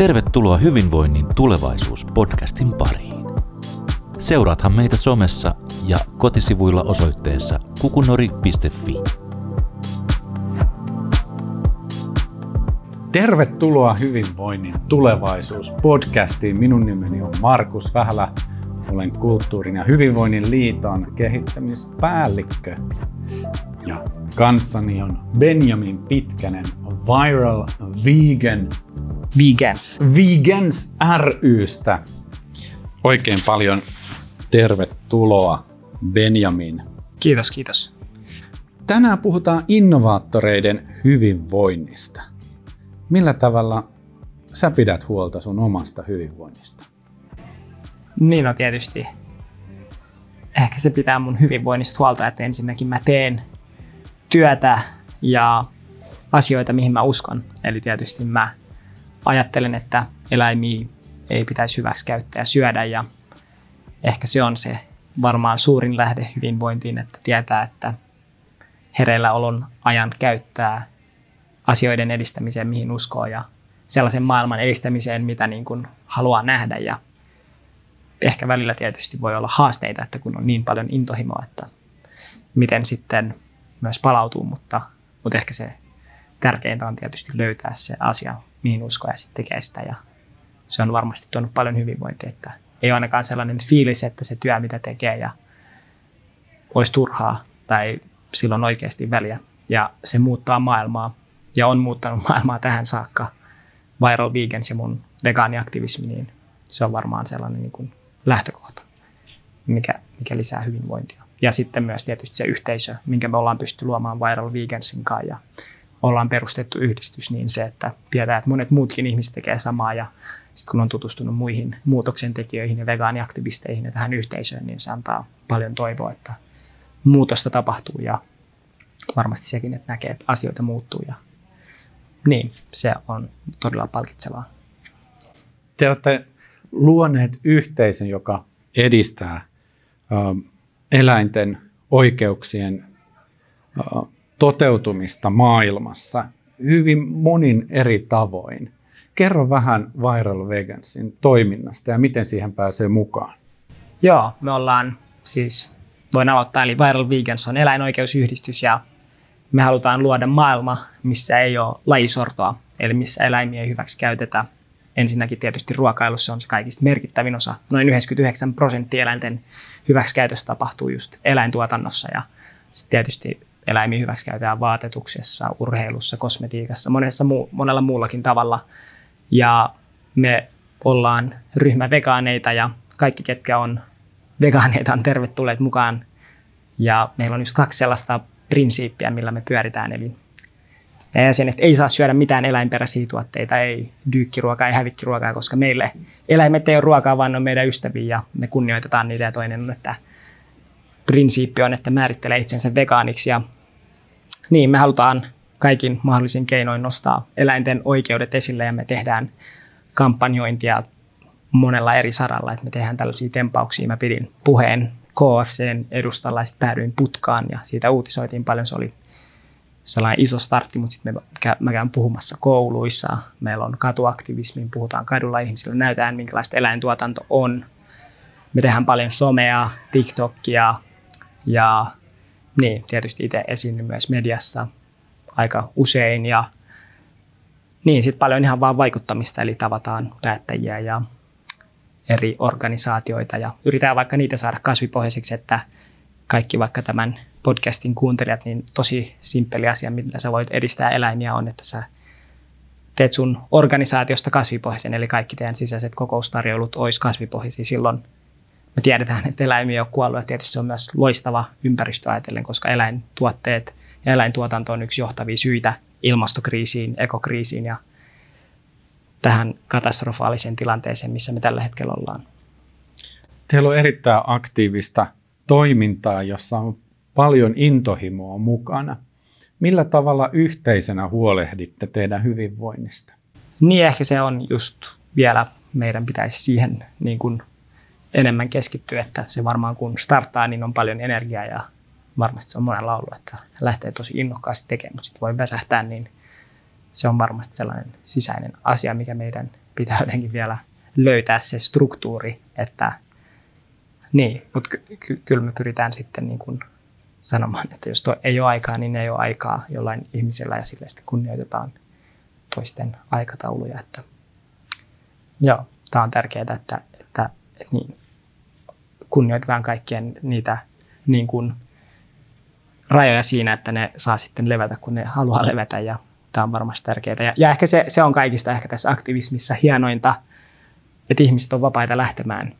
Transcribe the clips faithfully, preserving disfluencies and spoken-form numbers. Tervetuloa Hyvinvoinnin tulevaisuus-podcastin pariin. Seuraathan meitä somessa ja kotisivuilla osoitteessa kukunori piste fi. Tervetuloa Hyvinvoinnin tulevaisuus-podcastiin. Minun nimeni on Markus Vähälä. Olen Kulttuurin ja hyvinvoinnin liiton kehittämispäällikkö. Ja kanssani on Benjamin Pitkänen, Viral Vegan. Vegans. Vegans ry:stä. Oikein paljon tervetuloa, Benjamin. Kiitos, kiitos. Tänään puhutaan innovaattoreiden hyvinvoinnista. Millä tavalla sä pidät huolta sun omasta hyvinvoinnista? Niin on tietysti. Ehkä se pitää mun hyvinvoinnista huolta, että ensinnäkin mä teen työtä ja asioita, mihin mä uskon. Eli tietysti mä ajattelen, että eläimiä ei pitäisi hyväksikäyttää ja syödä, ja ehkä se on se varmaan suurin lähde hyvinvointiin, että tietää, että hereilläolon ajan käyttää asioiden edistämiseen, mihin uskoo, ja sellaisen maailman edistämiseen, mitä niin kuin haluaa nähdä. Ja ehkä välillä tietysti voi olla haasteita, että kun on niin paljon intohimoa, että miten sitten myös palautuu, mutta, mutta ehkä se tärkeintä on tietysti löytää se asia, mihin uskoo, ja sitten tekee sitä, ja se on varmasti tuonut paljon hyvinvointia, että ei ole ainakaan sellainen fiilis, että se työ, mitä tekee, ja olisi turhaa tai sillä on oikeasti väliä, ja se muuttaa maailmaa ja on muuttanut maailmaa tähän saakka. Viral Vegans ja mun vegaaniaktivismi, niin se on varmaan sellainen niin kuin lähtökohta, mikä, mikä lisää hyvinvointia. Ja sitten myös tietysti se yhteisö, minkä me ollaan pystytty luomaan Viral Vegansin kanssa, ja ollaan perustettu yhdistys, niin se, että tietää, että monet muutkin ihmiset tekee samaa, ja sitten kun on tutustunut muihin muutoksentekijöihin ja vegaaniaktivisteihin ja tähän yhteisöön, niin se antaa paljon toivoa, että muutosta tapahtuu, ja varmasti sekin, että näkee, että asioita muuttuu, ja niin, se on todella palkitsevaa. Te olette luoneet yhteisön, joka edistää äh, eläinten oikeuksien äh, toteutumista maailmassa hyvin monin eri tavoin. Kerro vähän Viral Vegansin toiminnasta ja miten siihen pääsee mukaan. Joo, me ollaan siis, voin aloittaa, eli Viral Vegans on eläinoikeusyhdistys, ja me halutaan luoda maailma, missä ei ole lajisortoa, eli missä eläimiä ei hyväksi käytetä. Ensinnäkin tietysti ruokailussa on se kaikista merkittävin osa. Noin yhdeksänkymmentäyhdeksän prosenttia eläinten hyväksikäytöstä tapahtuu just eläintuotannossa, ja sitten tietysti eläimiä hyväksikäytetään vaatetuksessa, urheilussa, kosmetiikassa, monessa muu, monella muullakin tavalla. Ja me ollaan ryhmä vegaaneita, ja kaikki, ketkä on vegaaneita, on tervetulleet mukaan. Ja meillä on just kaksi sellaista prinsiippiä, millä me pyöritään. Eli meidän jäsenet ei saa syödä mitään eläinperäisiä tuotteita, ei dyykkiruokaa, ei hävikkiruokaa, koska meille eläimet ei ole ruokaa, vaan ne on meidän ystäviä, ja me kunnioitetaan niitä. Ja toinen on, että prinsiippi on, että määrittelee itsensä vegaaniksi, ja niin me halutaan kaikin mahdollisin keinoin nostaa eläinten oikeudet esille, ja me tehdään kampanjointia monella eri saralla, että me tehdään tällaisia tempauksia. Mä pidin puheen K F C:n edustalla, ja sitten päädyin Putkaan, ja siitä uutisoitiin paljon. Se oli sellainen iso startti, mutta sitten mä käyn puhumassa kouluissa, meillä on katuaktivismiin, puhutaan kadulla ihmisille, näytetään minkälaista eläintuotanto on. Me tehdään paljon somea, TikTokia, ja niin, tietysti itse esiinny myös mediassa aika usein, ja niin sitten paljon ihan vaan vaikuttamista, eli tavataan päättäjiä ja eri organisaatioita, ja yritetään vaikka niitä saada kasvipohjaiseksi, että kaikki vaikka tämän podcastin kuuntelijat, niin tosi simppeli asia, millä sä voit edistää eläimiä, on, että sä teet sun organisaatiosta kasvipohjaisen, eli kaikki teidän sisäiset kokoustarjoilut olisi kasvipohjaisia. Silloin me tiedetään, että eläimiä ei ole kuollut, ja tietysti se on myös loistava ympäristö ajatellen, koska eläintuotteet ja eläintuotanto on yksi johtavia syitä ilmastokriisiin, ekokriisiin ja tähän katastrofaaliseen tilanteeseen, missä me tällä hetkellä ollaan. Teillä on erittäin aktiivista toimintaa, jossa on paljon intohimoa mukana. Millä tavalla yhteisönä huolehditte teidän hyvinvoinnista? Niin, ehkä se on just vielä, meidän pitäisi siihen niin kuin enemmän keskittyä, että se varmaan kun starttaa, niin on paljon energiaa, ja varmasti se on monella ollut, että lähtee tosi innokkaasti tekemään, mutta sitten voi väsähtää, niin se on varmasti sellainen sisäinen asia, mikä meidän pitää jotenkin vielä löytää se struktuuri, että niin, mutta ky- ky- kyllä me pyritään sitten niin kuin sanomaan, että jos tuo ei ole aikaa, niin ei ole aikaa jollain ihmisellä ja sillä sitten kunnioitetaan toisten aikatauluja. Että, joo, tämä on tärkeää, että, että, että, että niin, kunnioitetaan kaikkien niitä niin kuin rajoja siinä, että ne saa sitten levätä, kun ne haluaa levätä, ja tämä on varmasti tärkeää. Ja, ja ehkä se, se on kaikista ehkä tässä aktivismissa hienointa, että ihmiset on vapaita lähtemään,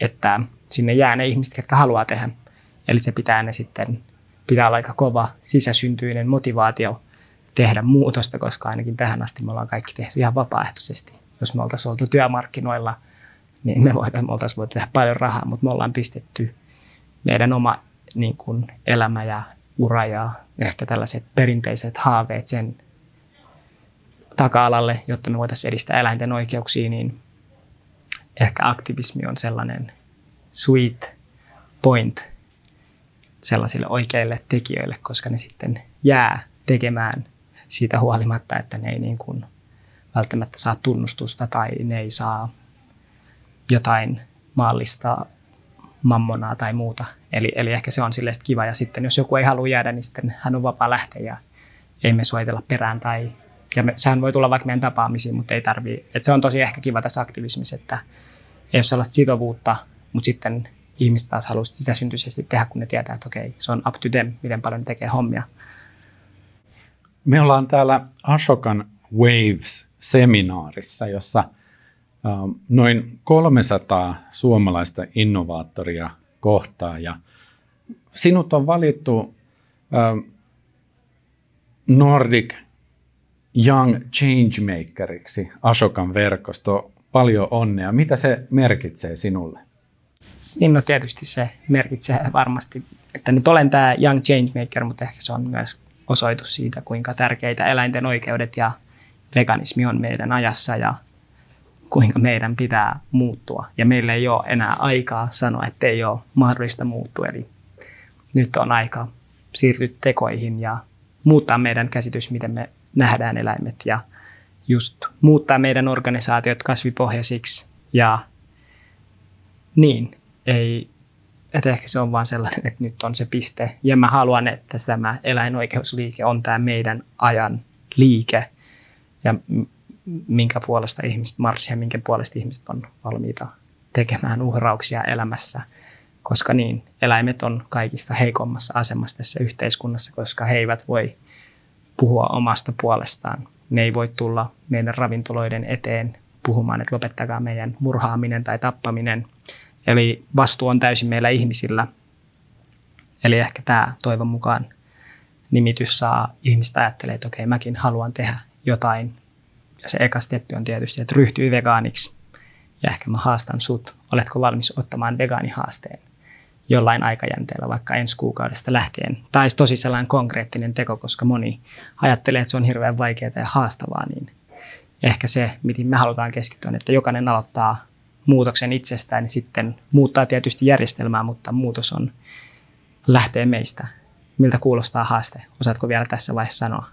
että sinne jää ne ihmiset, jotka haluaa tehdä. Eli se pitää ne sitten, pitää olla aika kova sisäsyntyinen motivaatio tehdä muutosta, koska ainakin tähän asti me ollaan kaikki tehty ihan vapaaehtoisesti. Jos me oltaisiin oltu työmarkkinoilla, niin me oltaisiin voitu tehdä paljon rahaa, mutta me ollaan pistetty meidän oma niin kuin elämä ja ura ja ehkä tällaiset perinteiset haaveet sen taka-alalle, jotta me voitaisiin edistää eläinten oikeuksia, niin ehkä aktivismi on sellainen sweet point sellaisille oikeille tekijöille, koska ne sitten jää tekemään siitä huolimatta, että ne ei niin kuin välttämättä saa tunnustusta tai ne ei saa jotain maallista mammonaa tai muuta. Eli, eli ehkä se on silleen kiva, ja sitten jos joku ei halua jäädä, niin sitten hän on vapaa lähteä ja ei me soitella perään. Tai, ja me, sehän voi tulla vaikka meidän tapaamisiin, mutta ei tarvii. Et se on tosi ehkä kiva tässä aktivismissa, että ei ole sellaista sitovuutta, mutta sitten ihmiset taas haluaisi sitä syntyisesti tehdä, kun ne tietää, että okei, se on up to them, miten paljon ne tekee hommia. Me ollaan täällä Ashokan Waves-seminaarissa, jossa noin kolmesataa suomalaista innovaattoria kohtaa, ja sinut on valittu Nordic Young Changemakeriksi Ashokan verkosto. Paljon onnea. Mitä se merkitsee sinulle? Niin, no tietysti se merkitsee varmasti, että nyt olen tämä Young Changemaker, mutta ehkä se on myös osoitus siitä, kuinka tärkeitä eläinten oikeudet ja veganismi on meidän ajassa ja kuinka meidän pitää muuttua. Ja meillä ei ole enää aikaa sanoa, että ei ole mahdollista muuttua. Eli nyt on aika siirtyä tekoihin ja muuttaa meidän käsitys, miten me nähdään eläimet. Ja just muuttaa meidän organisaatiot kasvipohjaisiksi. Ja niin, ei, että ehkä se on vaan sellainen, että nyt on se piste. Ja mä haluan, että tämä eläinoikeusliike on tämä meidän ajan liike. Ja minkä puolesta ihmiset marssia, minkä puolesta ihmiset on valmiita tekemään uhrauksia elämässä, koska niin, eläimet on kaikista heikommassa asemassa tässä yhteiskunnassa, koska he eivät voi puhua omasta puolestaan. Ne ei voi tulla meidän ravintoloiden eteen puhumaan, että lopettakaa meidän murhaaminen tai tappaminen. Eli vastuu on täysin meillä ihmisillä. Eli ehkä tämä toivon mukaan nimitys saa ihmistä ajattelemaan, että okei, mäkin haluan tehdä jotain. Ja se eka steppi on tietysti, että ryhtyy vegaaniksi. Ja ehkä mä haastan sut, oletko valmis ottamaan vegaanihaasteen jollain aikajänteellä, vaikka ensi kuukaudesta lähtien. Tai tosi sellainen konkreettinen teko, koska moni ajattelee, että se on hirveän vaikeaa ja haastavaa. Niin ehkä se, miten me halutaan keskittyä, että jokainen aloittaa muutoksen itsestään, niin sitten muuttaa tietysti järjestelmää, mutta muutos on lähtee meistä. Miltä kuulostaa haaste? Osaatko vielä tässä vaiheessa sanoa?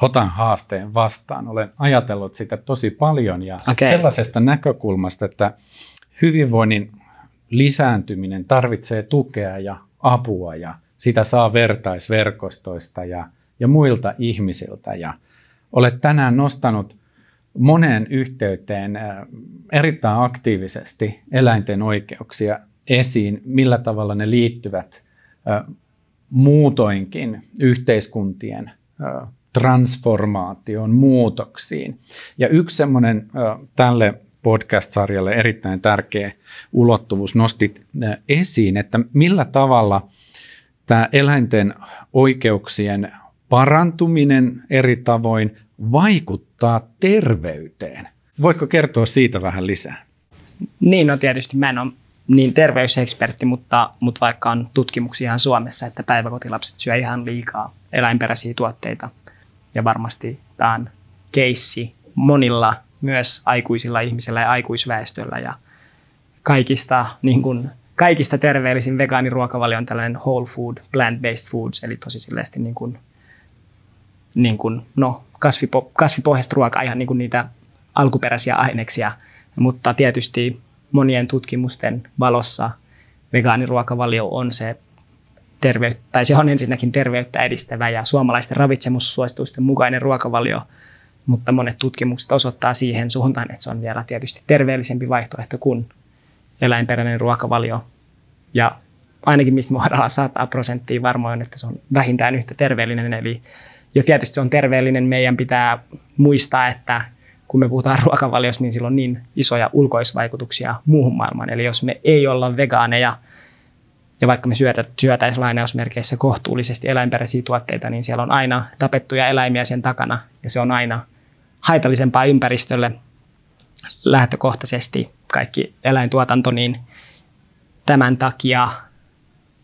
Otan haasteen vastaan. Olen ajatellut sitä tosi paljon ja okay. Sellaisesta näkökulmasta, että hyvinvoinnin lisääntyminen tarvitsee tukea ja apua ja sitä saa vertaisverkostoista ja, ja muilta ihmisiltä. Ja olet tänään nostanut moneen yhteyteen erittäin aktiivisesti eläinten oikeuksia esiin, millä tavalla ne liittyvät muutoinkin yhteiskuntien transformaation muutoksiin. Ja yksi semmoinen tälle podcast-sarjalle erittäin tärkeä ulottuvuus nostit esiin, että millä tavalla tämä eläinten oikeuksien parantuminen eri tavoin vaikuttaa terveyteen. Voitko kertoa siitä vähän lisää? Niin, no tietysti mä en ole niin terveysekspertti, mutta, mutta vaikka on tutkimuksia ihan Suomessa, että päiväkotilapset syö ihan liikaa eläinperäisiä tuotteita. Ja varmasti tämä on keissi monilla, myös aikuisilla ihmisillä ja aikuisväestöllä. Ja kaikista, niin kun, kaikista terveellisin vegaaniruokavalio on tällainen whole food, plant-based foods, eli tosi silleesti niin kun, niin kun, no, kasvipo, kasvipohjasta ruokaa, ihan niin niitä alkuperäisiä aineksia, mutta tietysti monien tutkimusten valossa vegaaniruokavalio on se terveyttä, tai se on ensinnäkin terveyttä edistävä ja suomalaisten ravitsemussuositusten mukainen ruokavalio, mutta monet tutkimukset osoittaa siihen suuntaan, että se on vielä tietysti terveellisempi vaihtoehto kuin eläinperäinen ruokavalio. Ja ainakin mistä me voidaan sata prosenttia varmoin, että se on vähintään yhtä terveellinen. Eli, ja tietysti se on terveellinen, meidän pitää muistaa, että kun me puhutaan ruokavaliosta, niin sillä on niin isoja ulkoisvaikutuksia muuhun maailmaan. Eli jos me ei olla vegaaneja, ja vaikka me syötäisiin lainausmerkeissä kohtuullisesti eläinperäisiä tuotteita, niin siellä on aina tapettuja eläimiä sen takana, ja se on aina haitallisempaa ympäristölle lähtökohtaisesti kaikki eläintuotanto, niin tämän takia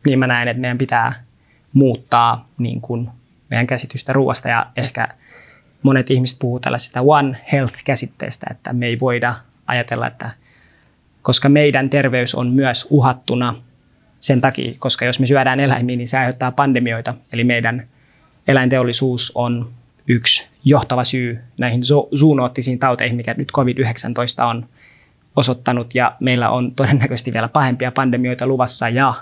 niin mä näen, että meidän pitää muuttaa niin kuin meidän käsitystä ruoasta, ja ehkä monet ihmiset puhuu tällaisesta One Health-käsitteestä, että me ei voida ajatella, että koska meidän terveys on myös uhattuna sen takia, koska jos me syödään eläimiä, niin se aiheuttaa pandemioita. Eli meidän eläinteollisuus on yksi johtava syy näihin zoonoottisiin tauteihin, mikä nyt covid yhdeksäntoista on osoittanut, ja meillä on todennäköisesti vielä pahempia pandemioita luvassa ja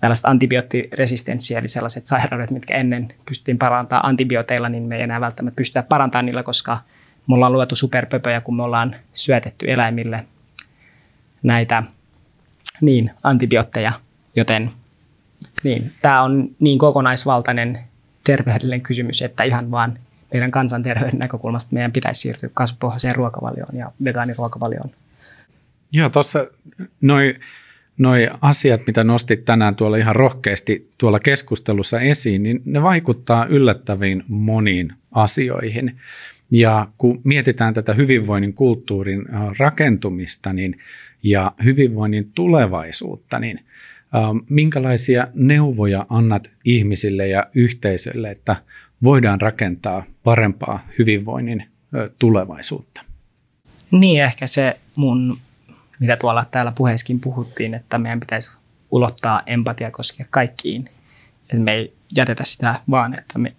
tällaista antibioottiresistenssiä, eli sellaiset sairaudet, mitkä ennen pystyttiin parantamaan antibiooteilla, niin me ei enää välttämättä pystytä parantamaan niillä, koska me ollaan luotu superpöpöjä, kun me ollaan syötetty eläimille näitä niin, antibiootteja. Joten niin, tämä on niin kokonaisvaltainen terveydellinen kysymys, että ihan vaan meidän kansanterveyden näkökulmasta meidän pitäisi siirtyä kasvipohjaiseen ruokavalioon ja vegaaniruokavalioon. Joo, tuossa noin noi asiat, mitä nostit tänään tuolla ihan rohkeasti tuolla keskustelussa esiin, niin ne vaikuttaa yllättäviin moniin asioihin. Ja kun mietitään tätä hyvinvoinnin kulttuurin rakentumista niin, ja hyvinvoinnin tulevaisuutta, niin ähm, minkälaisia neuvoja annat ihmisille ja yhteisölle, että voidaan rakentaa parempaa hyvinvoinnin ö, tulevaisuutta? Niin, ehkä se mun, mitä tuolla täällä puheessakin puhuttiin, että meidän pitäisi ulottaa empatia koskea kaikkiin. Et me ei jätetä sitä vaan, että me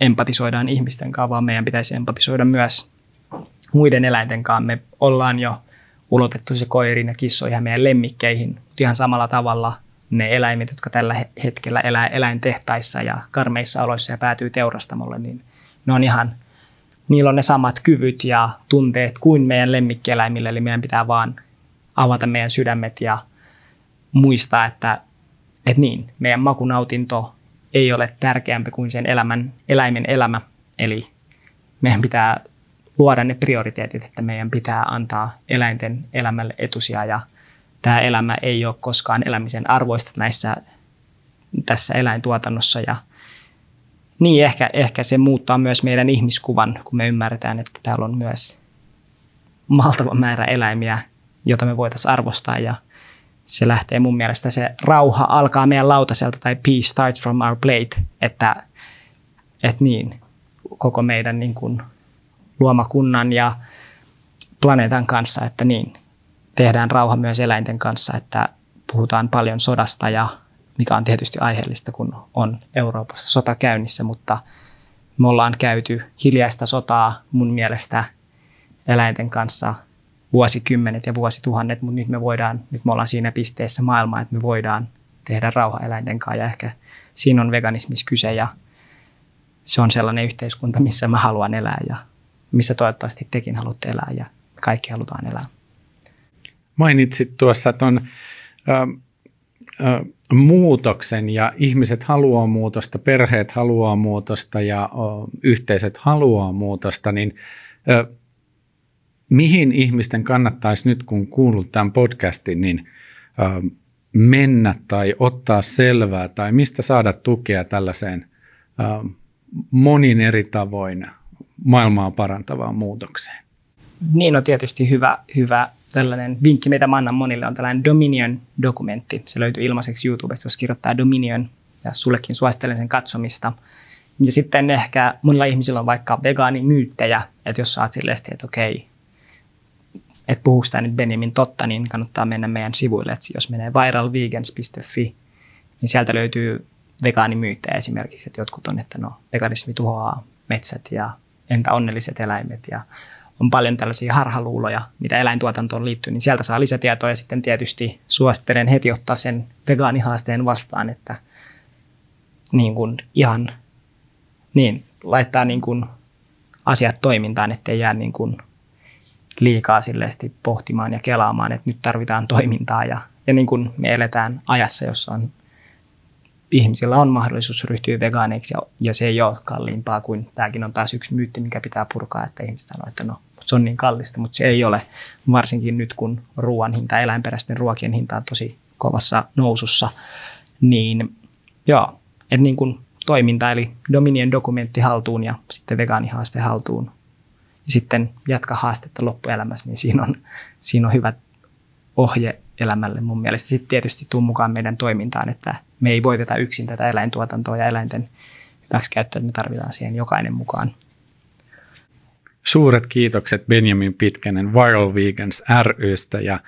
empatisoidaan ihmisten kanssa, vaan meidän pitäisi empatisoida myös muiden eläinten kanssa. Me ollaan jo ulotettu se koiriin ja kissoihin ja meidän lemmikkeihin, mutta ihan samalla tavalla ne eläimet, jotka tällä hetkellä elää eläintehtaissa ja karmeissa oloissa ja päätyy teurastamolle, niin ne on ihan, niillä on ne samat kyvyt ja tunteet kuin meidän lemmikkieläimillä, eli meidän pitää vaan avata meidän sydämet ja muistaa, että, että niin, meidän makunautinto ei ole tärkeämpi kuin sen elämän, eläimen elämä. Eli meidän pitää luoda ne prioriteetit, että meidän pitää antaa eläinten elämälle etusijaa. Ja tämä elämä ei ole koskaan elämisen arvoista näissä, tässä eläintuotannossa. Ja niin ehkä, ehkä se muuttaa myös meidän ihmiskuvan, kun me ymmärretään, että täällä on myös valtava määrä eläimiä, jota me voitaisiin arvostaa, ja se lähtee mun mielestä, se rauha alkaa meidän lautaselta, tai peace starts from our plate, että, että niin, koko meidän niin kuin luomakunnan ja planeetan kanssa, että niin, tehdään rauha myös eläinten kanssa, että puhutaan paljon sodasta, ja mikä on tietysti aiheellista, kun on Euroopassa sota käynnissä, mutta me ollaan käyty hiljaista sotaa mun mielestä eläinten kanssa vuosikymmenet ja vuosituhannet, mutta nyt me voidaan, nyt me ollaan siinä pisteessä maailmaa, että me voidaan tehdä rauha eläinten kanssa, ja ehkä siinä on veganismissa kyse, ja se on sellainen yhteiskunta, missä mä haluan elää ja missä toivottavasti tekin haluatte elää ja kaikki halutaan elää. Mainitsit tuossa ton äh, äh, muutoksen, ja ihmiset haluaa muutosta, perheet haluaa muutosta ja äh, yhteisöt haluaa muutosta, niin äh, mihin ihmisten kannattaisi nyt, kun kuulut tämän podcastin, niin mennä tai ottaa selvää tai mistä saada tukea tällaiseen monin eri tavoin maailmaa parantavaan muutokseen? Niin on tietysti hyvä, hyvä tällainen vinkki, mitä mä annan monille, on tällainen Dominion-dokumentti. Se löytyy ilmaiseksi YouTubesta, jos kirjoittaa Dominion, ja sullekin suosittelen sen katsomista. Ja sitten ehkä monilla ihmisillä on vaikka vegaanimyyttejä, että jos sä oot silleen, että okei, että puhuuko tämä nyt Benjamin totta, niin kannattaa mennä meidän sivuille. Että jos menee viral vegans piste fi, niin sieltä löytyy vegaanimyyttejä esimerkiksi, että jotkut on, että no, veganismi tuhoaa metsät ja entä onnelliset eläimet ja on paljon tällaisia harhaluuloja, mitä eläintuotantoon liittyy, niin sieltä saa lisätietoa ja sitten tietysti suosittelen heti ottaa sen vegaanihaasteen vastaan, että niin kuin ihan niin, laittaa niin kuin asiat toimintaan, ettei jää niin kuin liikaa silleesti pohtimaan ja kelaamaan, että nyt tarvitaan toimintaa ja, ja niin kuin me eletään ajassa, jossa on ihmisillä on mahdollisuus ryhtyä vegaaneiksi ja, ja se ei ole kalliimpaa kuin tämäkin on taas yksi myytti, mikä pitää purkaa, että ihmiset sanoo, että no se on niin kallista, mutta se ei ole varsinkin nyt, kun ruoan hinta, eläinperäisten ruokien hinta on tosi kovassa nousussa, niin joo, että niin kuin toiminta, eli Dominion dokumentti haltuun ja sitten vegaanihaaste haltuun ja sitten jatka haastetta loppuelämässä, niin siinä on, siinä on hyvä ohje elämälle mun mielestä. Sitten tietysti tuu mukaan meidän toimintaan, että me ei voiteta yksin tätä eläintuotantoa ja eläinten hyväksikäyttöä, että me tarvitaan siihen jokainen mukaan. Suuret kiitokset Benjamin Pitkänen Viral Vegans ry:stä ja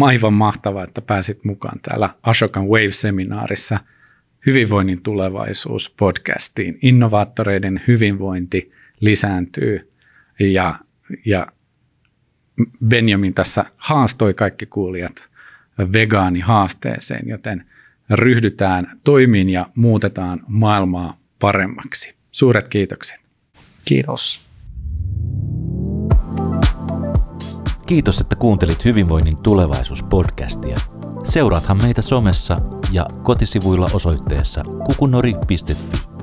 aivan mahtavaa, että pääsit mukaan täällä Ashokan Wave-seminaarissa Hyvinvoinnin tulevaisuus -podcastiin. Innovaattoreiden hyvinvointi lisääntyy ja, ja Benjamin tässä haastoi kaikki kuulijat vegaanihaasteeseen, joten ryhdytään toimiin ja muutetaan maailmaa paremmaksi. Suuret kiitokset. Kiitos. Kiitos, että kuuntelit Hyvinvoinnin tulevaisuus -podcastia. Seuraathan meitä somessa ja kotisivuilla osoitteessa kukunori piste fi.